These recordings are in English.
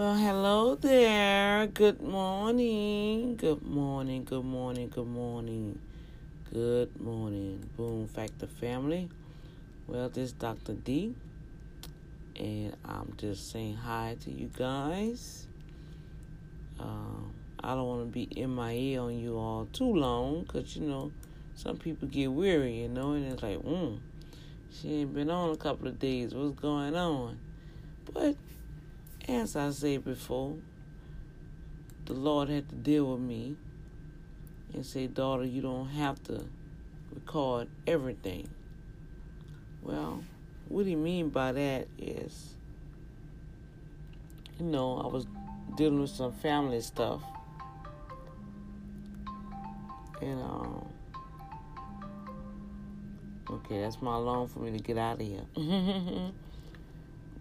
Well, hello there. Good morning. Good morning. Good morning. Good morning. Good morning, Boom Factor family. Well, this is Dr. D, and I'm just saying hi to you guys. I don't want to be MIA on you all too long, because, you know, some people get weary, you know, and it's like, she ain't been on a couple of days. What's going on? But as I said before, the Lord had to deal with me and say, daughter, you don't have to record everything. Well, what he mean by that is, you know, I was dealing with some family stuff. And, okay, that's my alarm for me to get out of here.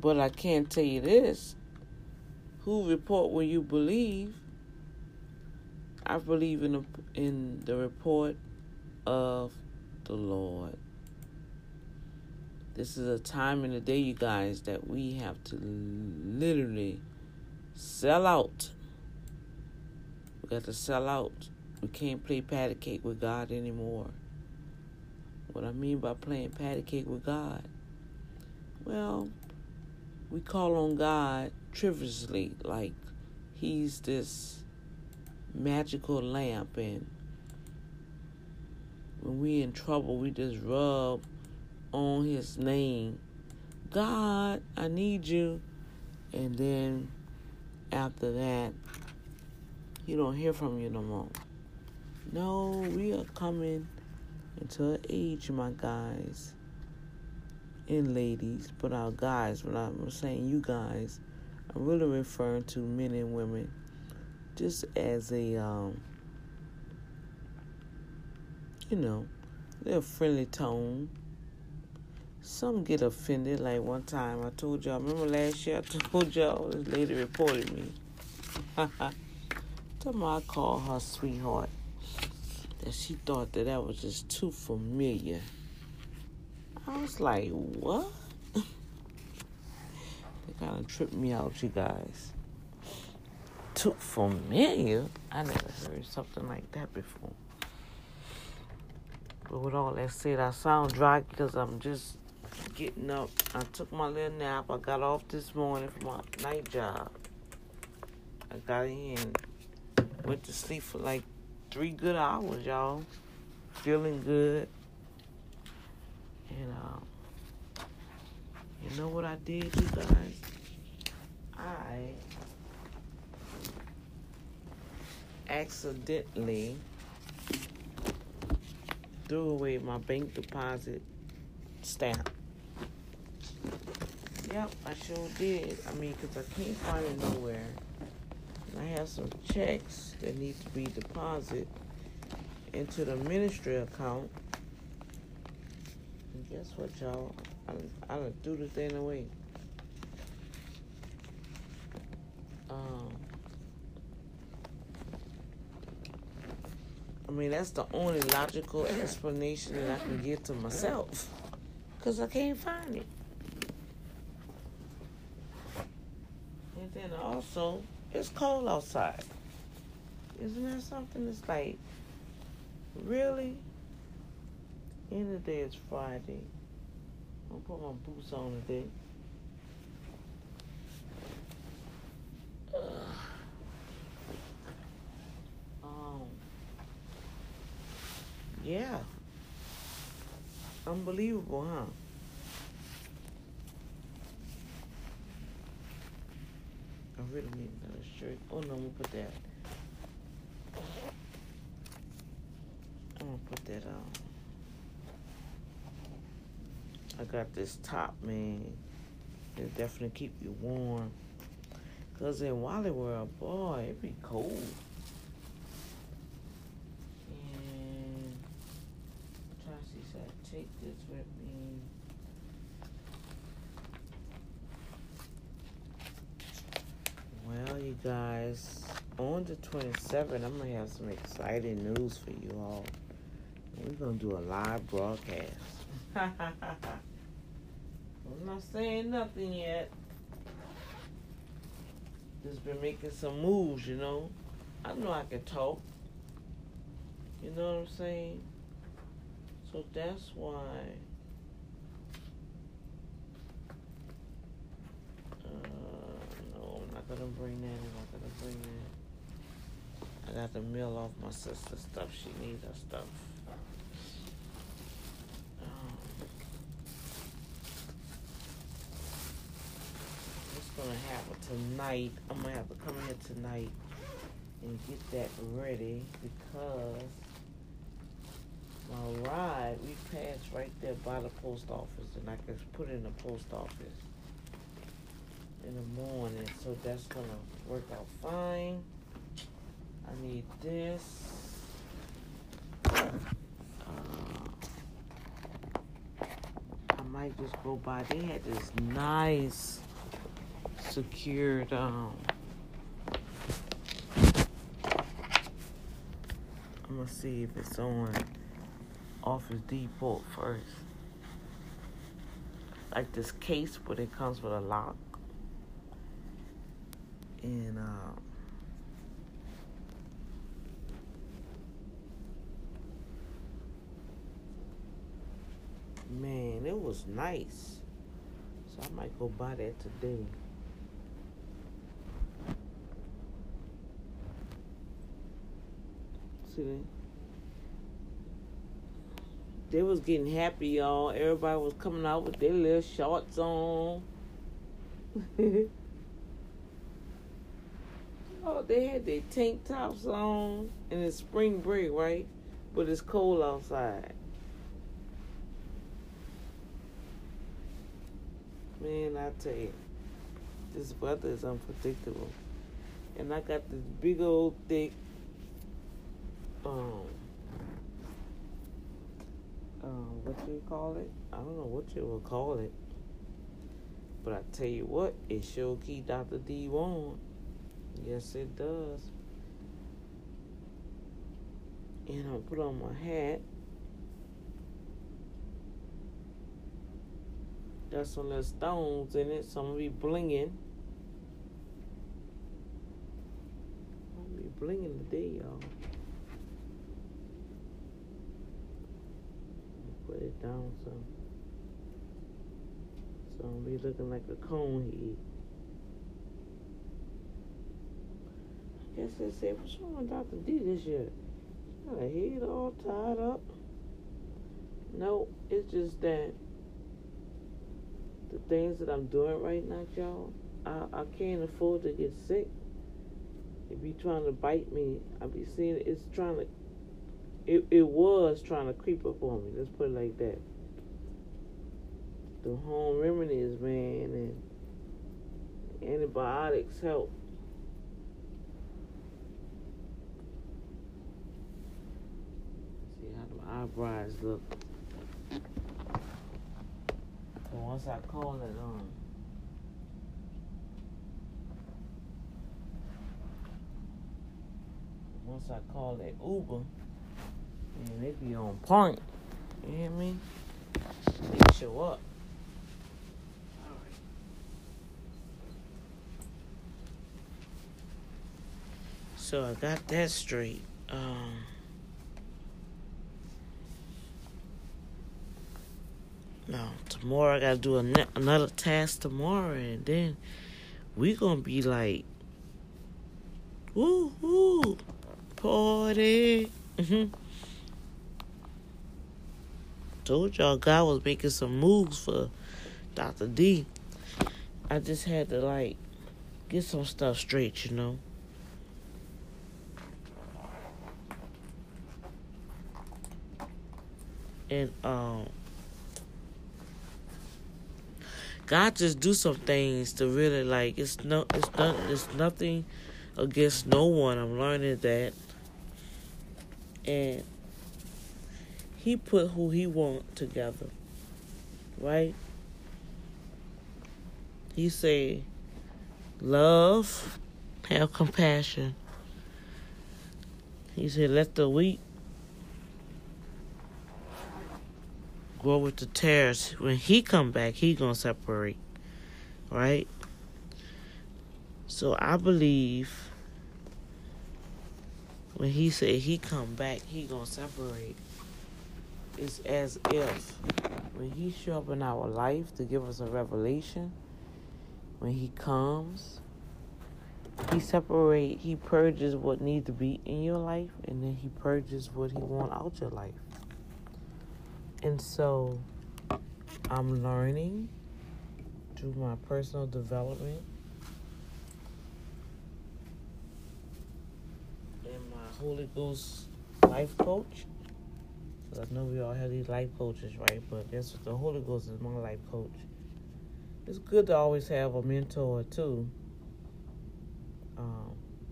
But I can tell you this. Who report when you believe? I believe in the report of the Lord. This is a time in the day, you guys, that we have to literally sell out. We got to sell out. We can't play patty cake with God anymore. What I mean by playing patty cake with God? Well, we call on God frivolously, like he's this magical lamp, and when we in trouble, we just rub on his name. God, I need you. And then after that, he don't hear from you no more. No, we are coming into an age, my guys and ladies, but our guys, when I'm saying you guys, I'm really referring to men and women, just as a, you know, little friendly tone. Some get offended. Like one time I told y'all, remember last year I told y'all this lady reported me. Tell me I called her sweetheart. That she thought that was just too familiar. I was like, what? They kind of tripped me out, you guys. Too familiar? I never heard something like that before. But with all that said, I sound dry because I'm just getting up. I took my little nap. I got off this morning from my night job. I got in, went to sleep for like 3 good hours, y'all. Feeling good. And, you know what I did, you guys? I accidentally threw away my bank deposit stamp. Yep, I sure did. I mean, because I can't find it nowhere. And I have some checks that need to be deposited into the ministry account. Guess what, y'all? I done threw this thing away. I mean, that's the only logical explanation that I can give to myself. Because I can't find it. And then also, it's cold outside. Isn't that something that's like, really? End of the day is Friday. I'm gonna put my boots on today. Yeah. Unbelievable, huh? I really need another shirt. Oh no, I'm gonna put that. I'm gonna put that on. I got this top, man. It'll definitely keep you warm. Because in Wally World, boy, it be cold. And I'm trying to see if I can take this with me. Well, you guys, on the 27th, I'm going to have some exciting news for you all. We're going to do a live broadcast. I'm not saying nothing yet. just been making some moves, you know. I know I can talk. You know what I'm saying? So that's why no, I'm not gonna bring that in. I'm not gonna bring that. I got to mail off my sister's stuff. She needs her stuff. What's gonna happen tonight? I'm gonna have to come here tonight and get that ready because my ride, we passed right there by the post office, and I can put it in the post office in the morning, so that's gonna work out fine. I need this. I might just go by. They had this nice secured I'm gonna see if it's on Office Depot first. Like this case, but it comes with a lock. And man, it was nice. So I might go buy that today. See that? They was getting happy, y'all. Everybody was coming out with their little shorts on. Oh, they had their tank tops on. And it's spring break, right? But it's cold outside. Man, I tell you, this weather is unpredictable. And I got this big old thick what you call it? I don't know what you will call it. But I tell you what, it sure keep Dr. D warm. Yes, it does. And I'll put on my hat. Got some little stones in it, so I'm going to be blinging. I'm going to be blinging today, y'all. Put it down some. So I'm be looking like a cone head. I guess they said, what's wrong with Dr. D this year? She got her head all tied up. No, it's just that the things that I'm doing right now, y'all, I can't afford to get sick. It be trying to bite me. I be seeing it's trying to It was trying to creep up on me. Let's put it like that. The home remedies, man, and antibiotics help. See how my eyebrows look. So once I call it on, once I call that Uber. And they be on point. You hear me? They show up. Alright. So I got that straight. Now, tomorrow I gotta do another task tomorrow. And then we gonna be like, woo-hoo, party. Mm-hmm. Told y'all God was making some moves for Dr. D. I just had to, like, get some stuff straight, you know. And, God just do some things to really, like, it's nothing against no one. I'm learning that. And He put who he want together, right? He say, love, have compassion. He said, let the wheat grow with the tares. When he come back, he gonna separate, right? So I believe when he said he come back, he gonna separate. It's as if when he show up in our life to give us a revelation, when he comes, he separates, he purges what needs to be in your life, and then he purges what he wants out your life. And so I'm learning through my personal development and my Holy Ghost life coach. Because I know we all have these life coaches, right? But that's what the Holy Ghost is, my life coach. It's good to always have a mentor, too,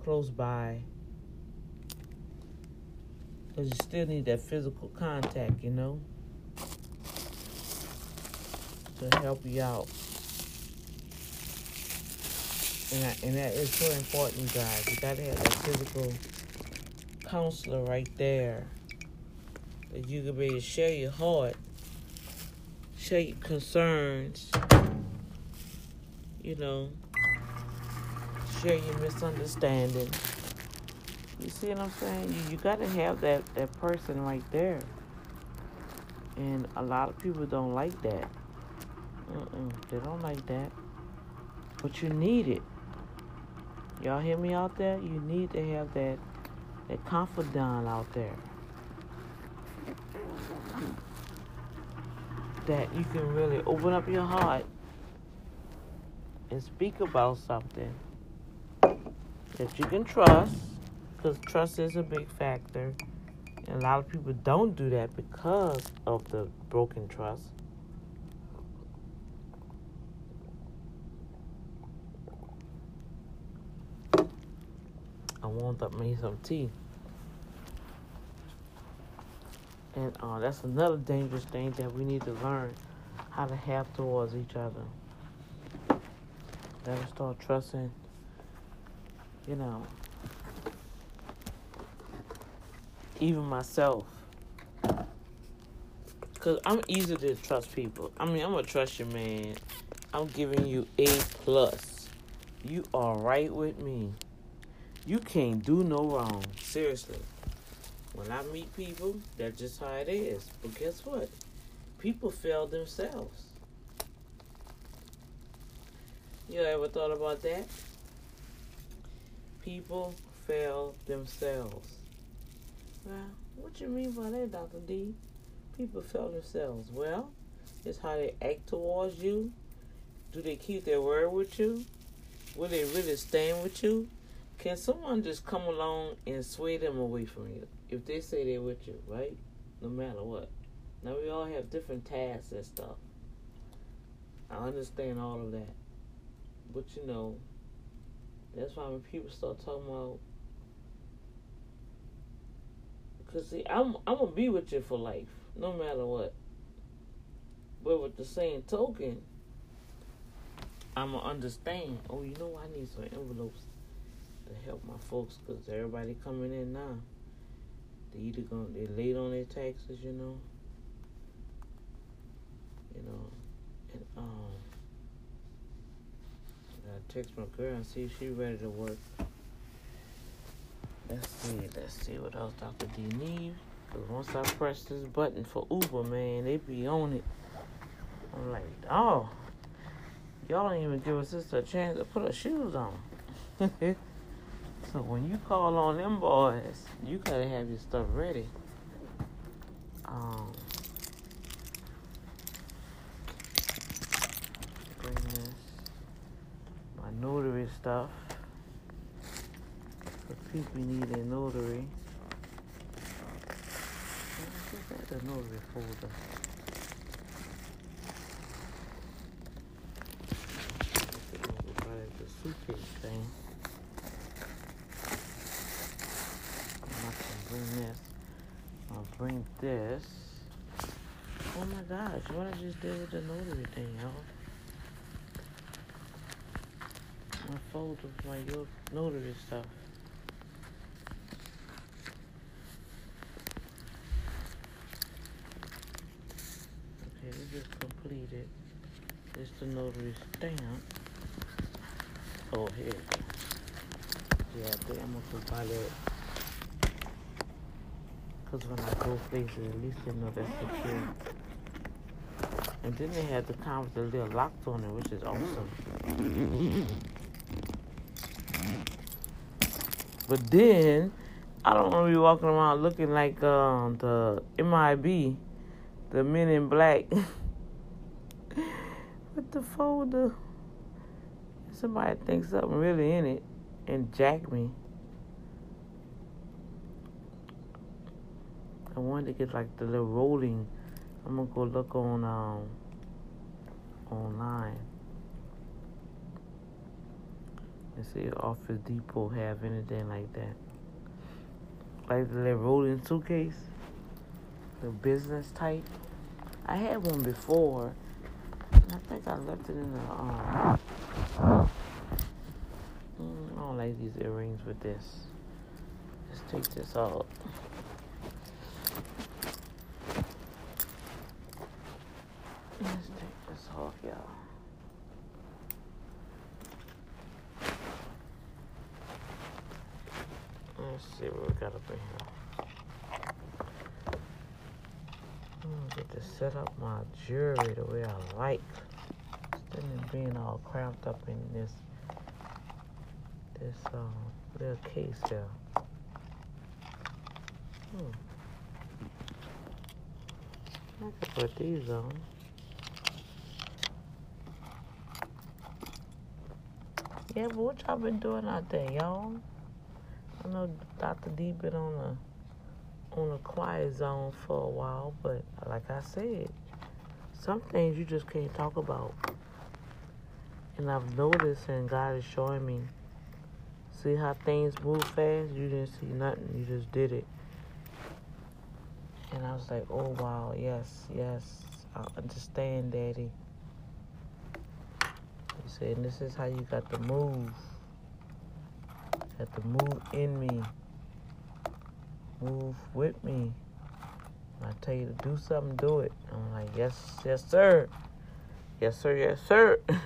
close by. Because you still need that physical contact, you know, to help you out. And that is so important, guys. You got to have that physical counselor right there that you can be able to share your heart, share your concerns, you know, share your misunderstanding. You see what I'm saying? You got to have that person right there. And a lot of people don't like that. They don't like that. But you need it. Y'all hear me out there? You need to have that confidant out there that you can really open up your heart and speak about something that you can trust, because trust is a big factor. And a lot of people don't do that because of the broken trust. I warmed up me some tea. And that's another dangerous thing that we need to learn how to have towards each other. Let us start trusting, you know, even myself. Because I'm easy to trust people. I mean, I'm going to trust you, man. I'm giving you A+. You are right with me. You can't do no wrong. Seriously. When I meet people, that's just how it is. But guess what? People fail themselves. You ever thought about that? People fail themselves. Well, what you mean by that, Dr. D? People fail themselves. Well, it's how they act towards you. Do they keep their word with you? Will they really stand with you? Can someone just come along and sway them away from you if they say they're with you, right? No matter what. Now, we all have different tasks and stuff. I understand all of that. But, you know, that's why when people start talking about... Because, see, I'm going to be with you for life, no matter what. But with the same token, I'm going to understand, oh, you know, I need some envelopes to help my folks, because everybody coming in now, they either going to, they late on their taxes, you know, and I text my girl and see if she ready to work. Let's see what else Dr. D need, because once I press this button for Uber, man, they be on it. I'm like, oh, y'all ain't even give a sister a chance to put her shoes on. So when you call on them boys, you gotta have your stuff ready. Bring this, my notary stuff. The people need a notary. I think that's a notary folder. The suitcase thing. Bring this. Oh my gosh, what I just did with the notary thing, y'all. My folder with my notary stuff. Okay, we just completed. It's the notary stamp. Oh, here it is. Yeah, I'm going to buy that. Because when I go places, at least they know that's secure. And then they had the car with the little locks on it, which is awesome. But then, I don't want to be walking around looking like the MIB, the Men in Black, with the folder. Somebody thinks something really in it and jack me. I wanted to get like the little rolling. I'm gonna go look on online and see if Office Depot have anything like that. Like the little rolling suitcase, the business type. I had one before, and I think I left it in the. I don't like these earrings with this. Let's take this out. Let's take this off, y'all. Let's see what we got up in here. I'm gonna get to set up my jewelry the way I like. Instead of being all cramped up in this little case here. I could put these on. Yeah, but what y'all been doing out there, y'all? I know Dr. D been on a quiet zone for a while, but like I said, some things you just can't talk about. And I've noticed, and God is showing me. See how things move fast? You didn't see nothing. You just did it. And I was like, oh, wow, yes. I understand, Daddy. He said, this is how you got to move. Got to move in me. Move with me. When I tell you to do something, do it. I'm like, yes, sir. Yes, sir. That's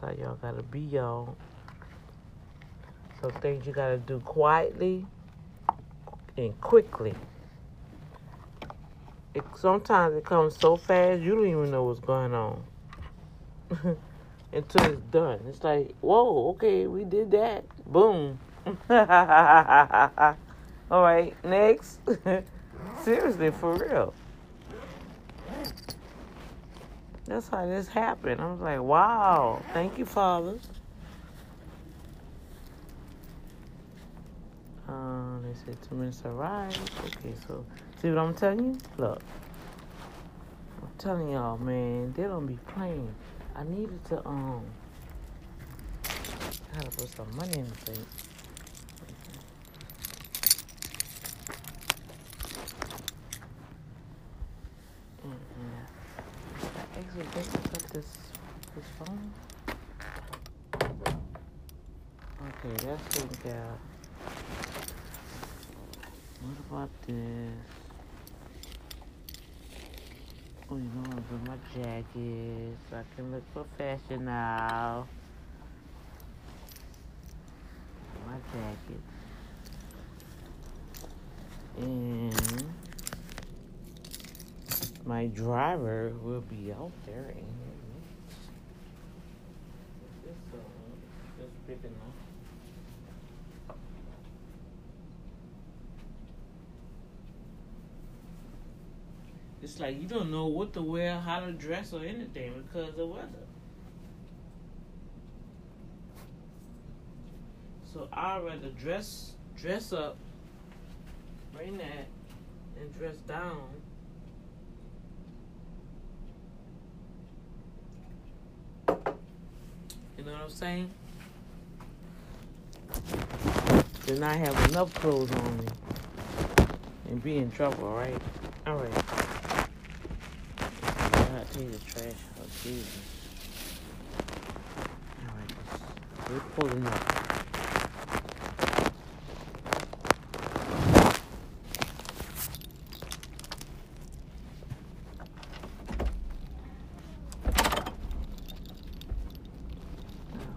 how y'all got to be, y'all. So things you got to do quietly and quickly. Sometimes it comes so fast, you don't even know what's going on. Until it's done. It's like, whoa, okay, we did that. Boom. All right, next. Seriously, for real. That's how this happened. I was like, wow, thank you, Father. They said 2 minutes to arrive. Okay, so see what I'm telling you? Look, I'm telling y'all, man, they don't be playing. I needed to I had to put some money in the thing. I actually think I got this phone. Okay, that's what we got. What about this? Oh, you know, I'm doing my jacket so I can look professional. My jacket. And my driver will be out there in here. Is this just big enough? It's like you don't know what to wear, how to dress, or anything because of the weather. So I'd rather dress up, bring that, and dress down. You know what I'm saying? Then not have enough clothes on me and be in trouble, right? All right. Take the trash out, Jesus. Alright, we're pulling up.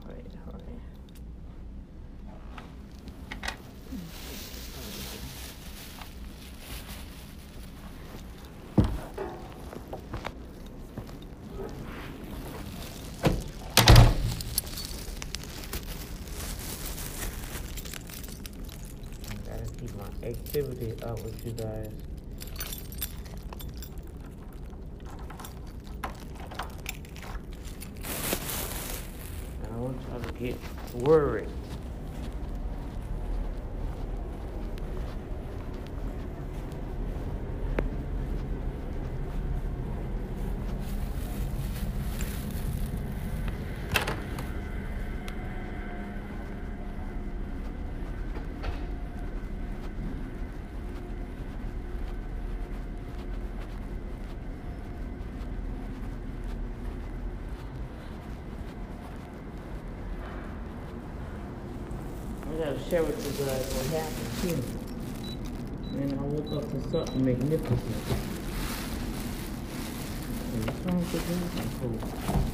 Alright. activity up with you guys. I want y'all to get worried. Share with you guys what happened here. And I woke up to something magnificent. And it's time to do some food.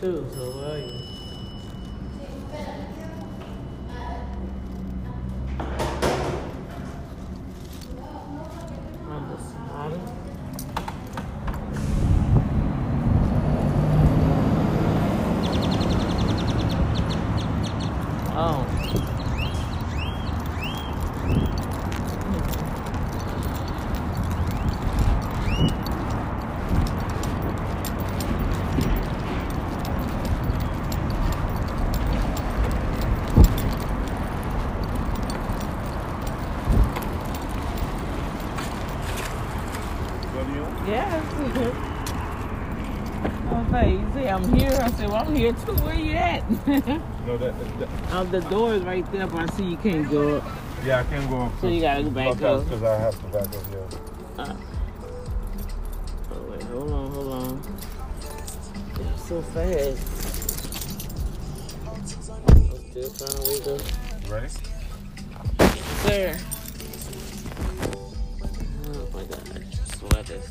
Too, so where are you? I'm the smartest. Oh. I'm here. I said, well, I'm here too. Where you at? No, the door is right there, but I see you can't go up. Yeah, I can't go up. So you gotta go back up. Because I have to back up, yeah. Oh, wait, hold on. I'm so fast. I'm still trying to wake up. Ready? Sir. Oh, my God. I swear this.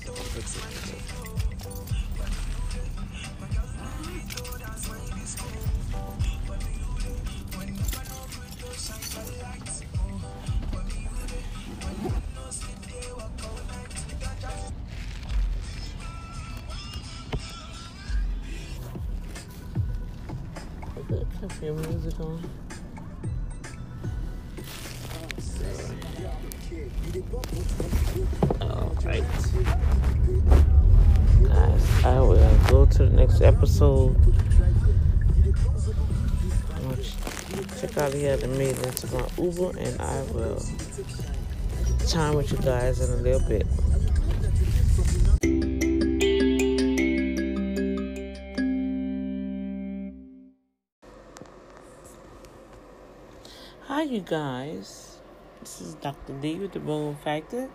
Put your music on. Alright. Guys, I will go to the next episode. Check out the other meetings about Uber, and I will chime with you guys in a little bit. Hi, you guys. This is Dr. D with the Boom Factor.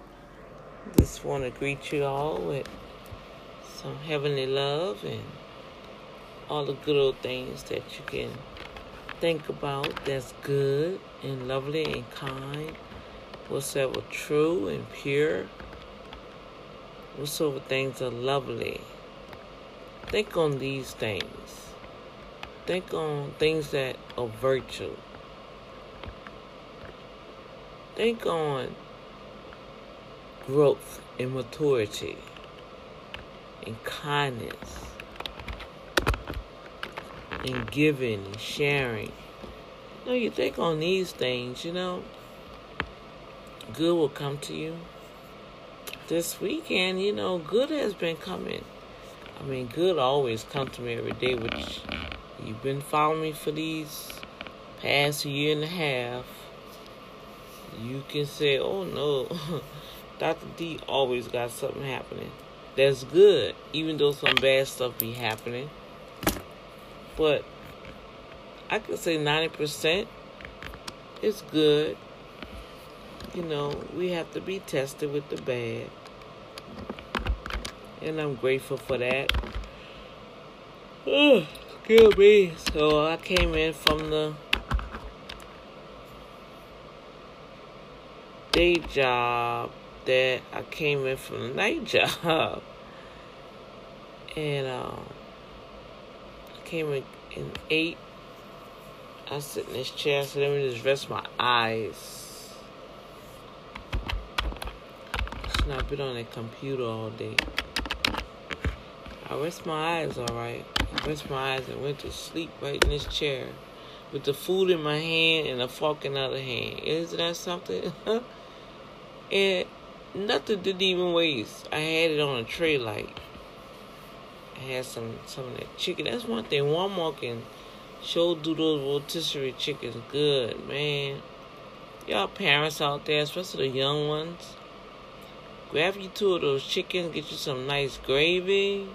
Just want to greet you all with some heavenly love and all the good old things that you can think about that's good and lovely and kind, whatsoever true and pure, whatsoever things are lovely. Think on these things. Think on things that are virtue. Think on growth and maturity and kindness and giving and sharing. You know, you think on these things, you know, good will come to you. This weekend, you know, good has been coming. I mean, good always comes to me every day, which you've been following me for these past year and a half. You can say, oh no, Dr. D always got something happening that's good, even though some bad stuff be happening. But I could say 90% is good. You know, we have to be tested with the bad. And I'm grateful for that. Kill me. So I came in from the day job that I came in from the night job. And I came in and ate. I sit in this chair, so let me just rest my eyes. Should not been on the computer all day. I rest my eyes, alright. I rest my eyes and went to sleep right in this chair. With the food in my hand and a fork in the other hand. Isn't that something? And nothing didn't even waste. I had it on a tray like. I had some of that chicken. That's one thing. Walmart can show do those rotisserie chickens good, man. Y'all parents out there, especially the young ones, grab you two of those chickens, get you some nice gravy,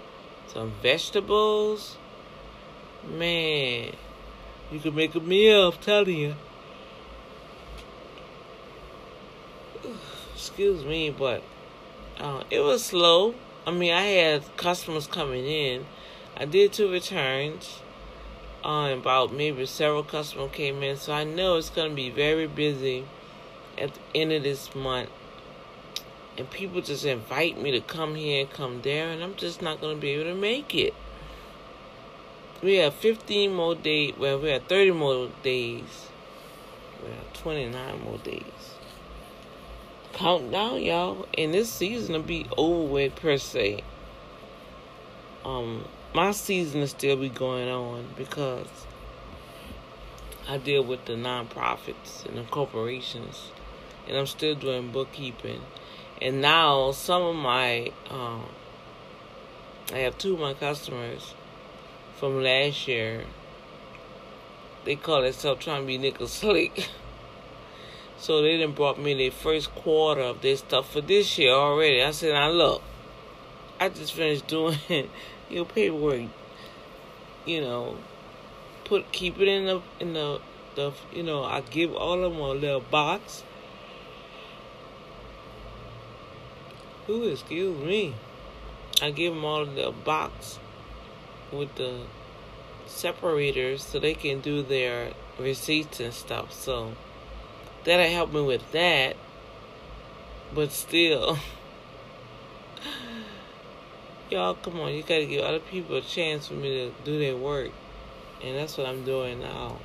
some vegetables. Man, you can make a meal, I'm telling you. Excuse me, but it was slow. I mean, I had customers coming in. I did 2 returns. About maybe several customers came in, so I know it's gonna be very busy at the end of this month. And people just invite me to come here and come there, and I'm just not gonna be able to make it. We have 15 more days. Well, we have 30 more days. We have 29 more days. Countdown, y'all, and this season will be over with per se. My season will still be going on because I deal with the nonprofits and the corporations, and I'm still doing bookkeeping. And now some of my, I have 2 of my customers from last year. They call themselves trying to be nickel slick. So they done brought me their first quarter of their stuff for this year already. I said, now look, I just finished doing your paperwork, you know, keep it in the you know, I give all of them a little box. Ooh, excuse me. I give them all the box with the separators so they can do their receipts and stuff. So that'll help me with that. But still, y'all, come on. You got to give other people a chance for me to do their work. And that's what I'm doing now.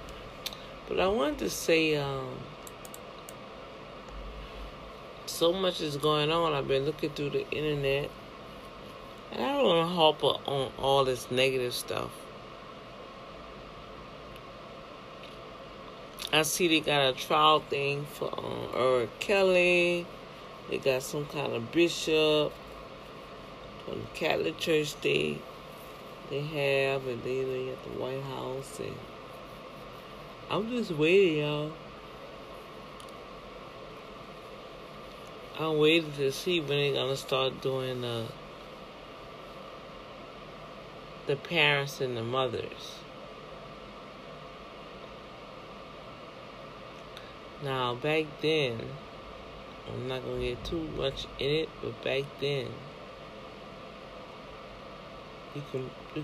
But I wanted to say, so much is going on. I've been looking through the internet. And I don't want to harp on all this negative stuff. I see they got a trial thing for Eric Kelly. They got some kind of bishop. From the Catholic Church they have, and they at the White House, and I'm just waiting, y'all. I'm waiting to see when they're gonna start doing the parents and the mothers. Now back then, I'm not gonna get too much in it, but back then, You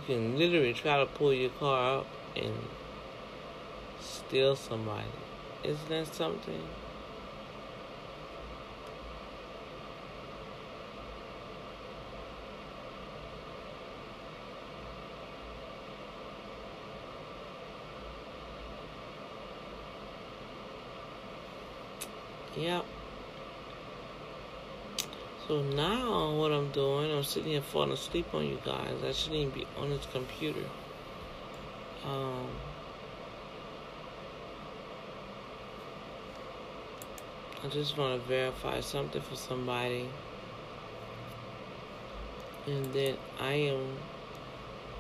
can literally try to pull your car up and steal somebody. Isn't that something? Yep. So now what I'm doing, I'm sitting here falling asleep on you guys. I shouldn't even be on this computer. I just want to verify something for somebody. And then I am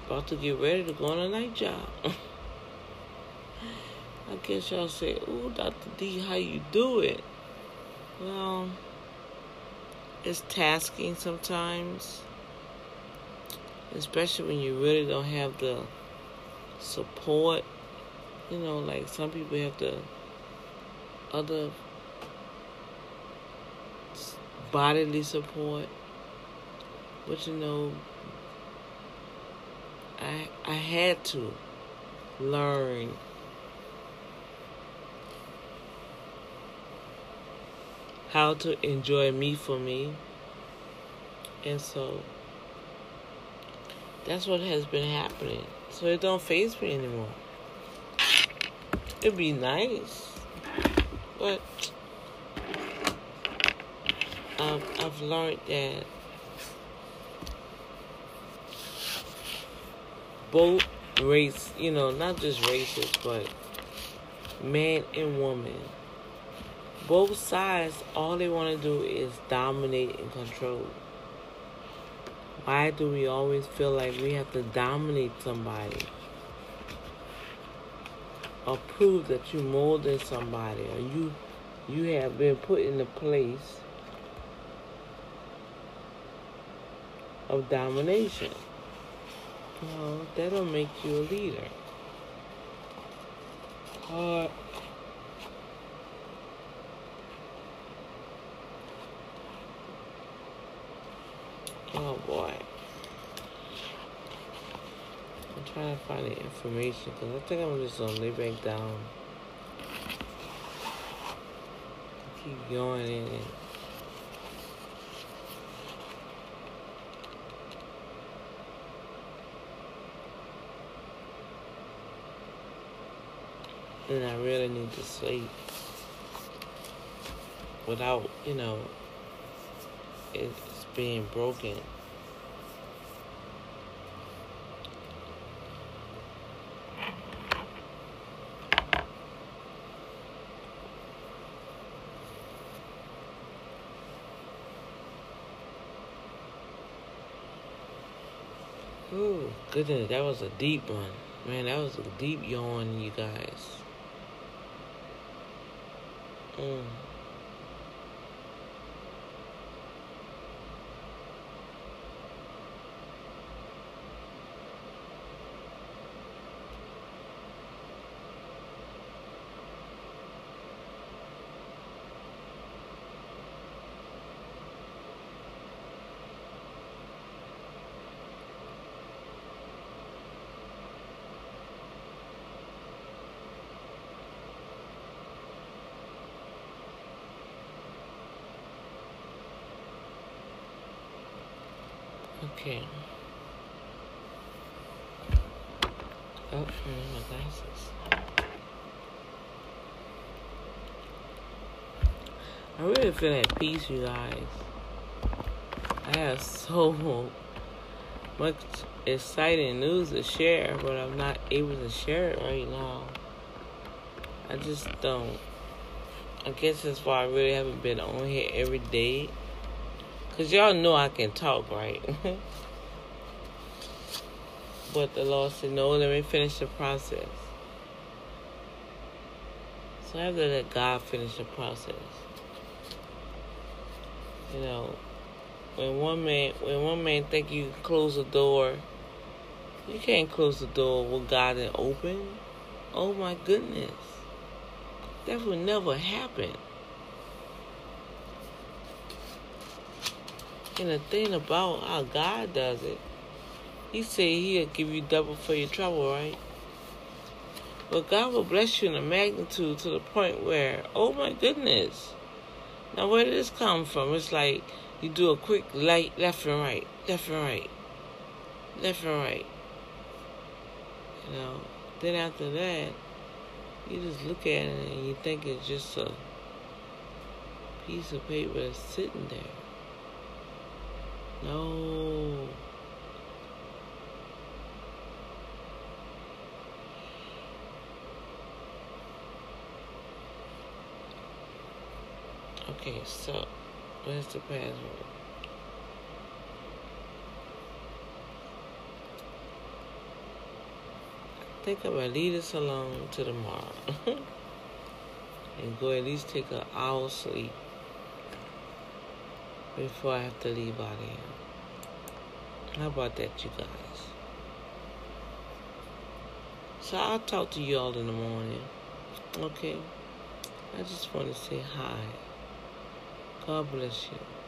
about to get ready to go on a night job. I guess y'all say, ooh, Dr. D, how you do it? Well, it's tasking sometimes, especially when you really don't have the support. You know, like some people have the other bodily support, but you know, I had to learn. How to enjoy me for me. And so that's what has been happening. So it don't faze me anymore. It'd be nice, but I've learned that both race, you know, not just races, but man and woman, both sides, all they want to do is dominate and control. Why do we always feel like we have to dominate somebody? Or prove that you're more than somebody, or you have been put in a place of domination. No, that don't make you a leader. Oh boy. I'm trying to find the information because I think I'm just going to lay back down. I keep going in it. And I really need to sleep without, you know, it's being broken. Ooh, goodness, that was a deep one. Man, that was a deep yawn, you guys. Okay. Oh, I need my glasses. I really feel at peace, you guys. I have so much exciting news to share, but I'm not able to share it right now. I just don't. I guess that's why I really haven't been on here every day. Because y'all know I can talk, right? But the Lord said, no, let me finish the process. So I have to let God finish the process. You know, when one man think you can close the door, you can't close the door with God and open. Oh my goodness. That would never happen. And the thing about how God does it, He said He'll give you double for your trouble, right? But God will bless you in a magnitude to the point where, oh my goodness. Now where did this come from? It's like you do a quick light left and right, left and right, left and right. You know, then after that, you just look at it and you think it's just a piece of paper that's sitting there. No. Okay, so where's the password? I think I'm gonna leave this alone till tomorrow and go at least take an hour's sleep before I have to leave out here. How about that, you guys? So I'll talk to you all in the morning. Okay? I just want to say hi. God bless you.